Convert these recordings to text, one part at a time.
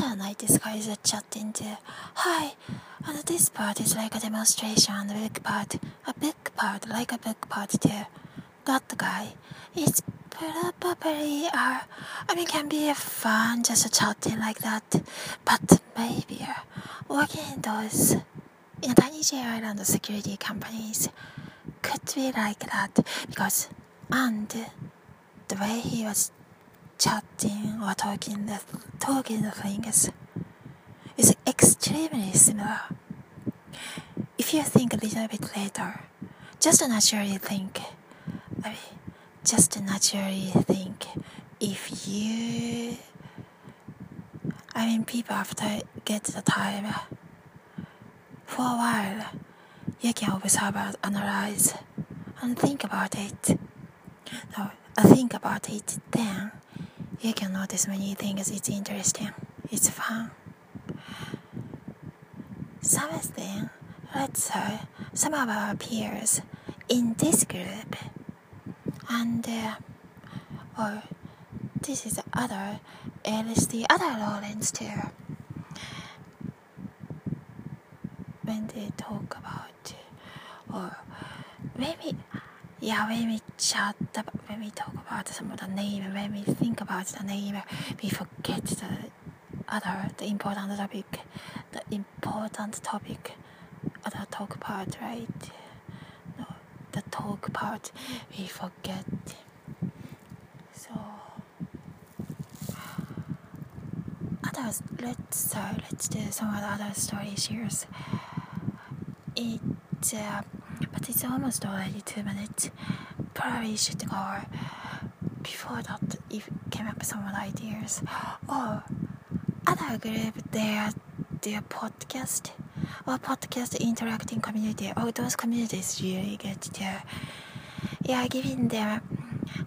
other night is Kaiser chat into, "Hi, and this part is like a demonstration and a big part too. That guy, it's probably can be fun just chatting like that, but maybe working in those in tiny J Island security companies could be like that because the way he was chatting or talking the things is extremely similar. If you think a little bit later, just naturally think if you, people after get the time, for a while, you can observe and analyze and think about it. No, think about it, then you can notice many things. It's interesting, it's fun. Something, let's say, some of our peers in this group and or this is other LSD, other Lawrence too. When they talk about, or maybe when we chat about, when we talk about some of the name, when we think about the name, we forget the important topic other talk part, right? No, the talk part we forget. So others, let's do some of the other story shares. But it's almost already 2 minutes. Probably should go before that if came up some ideas. Or other group, their podcast or podcast interacting community. Or those communities really get there. Yeah, giving them,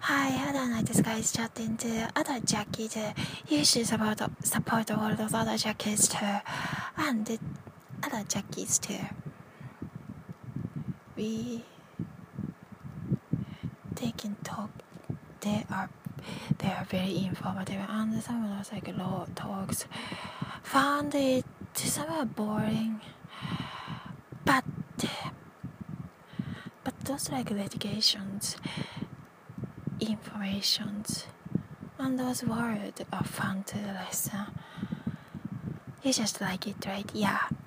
"Hi, other night this guy is chatting to other Jackie too. You should support all those other Jackies too. And the other Jackies too." They can talk. They are very informative, and some of those like low talks found it somewhat boring. But those like litigations, informations, and those words are fun to listen. You just like it, right? Yeah.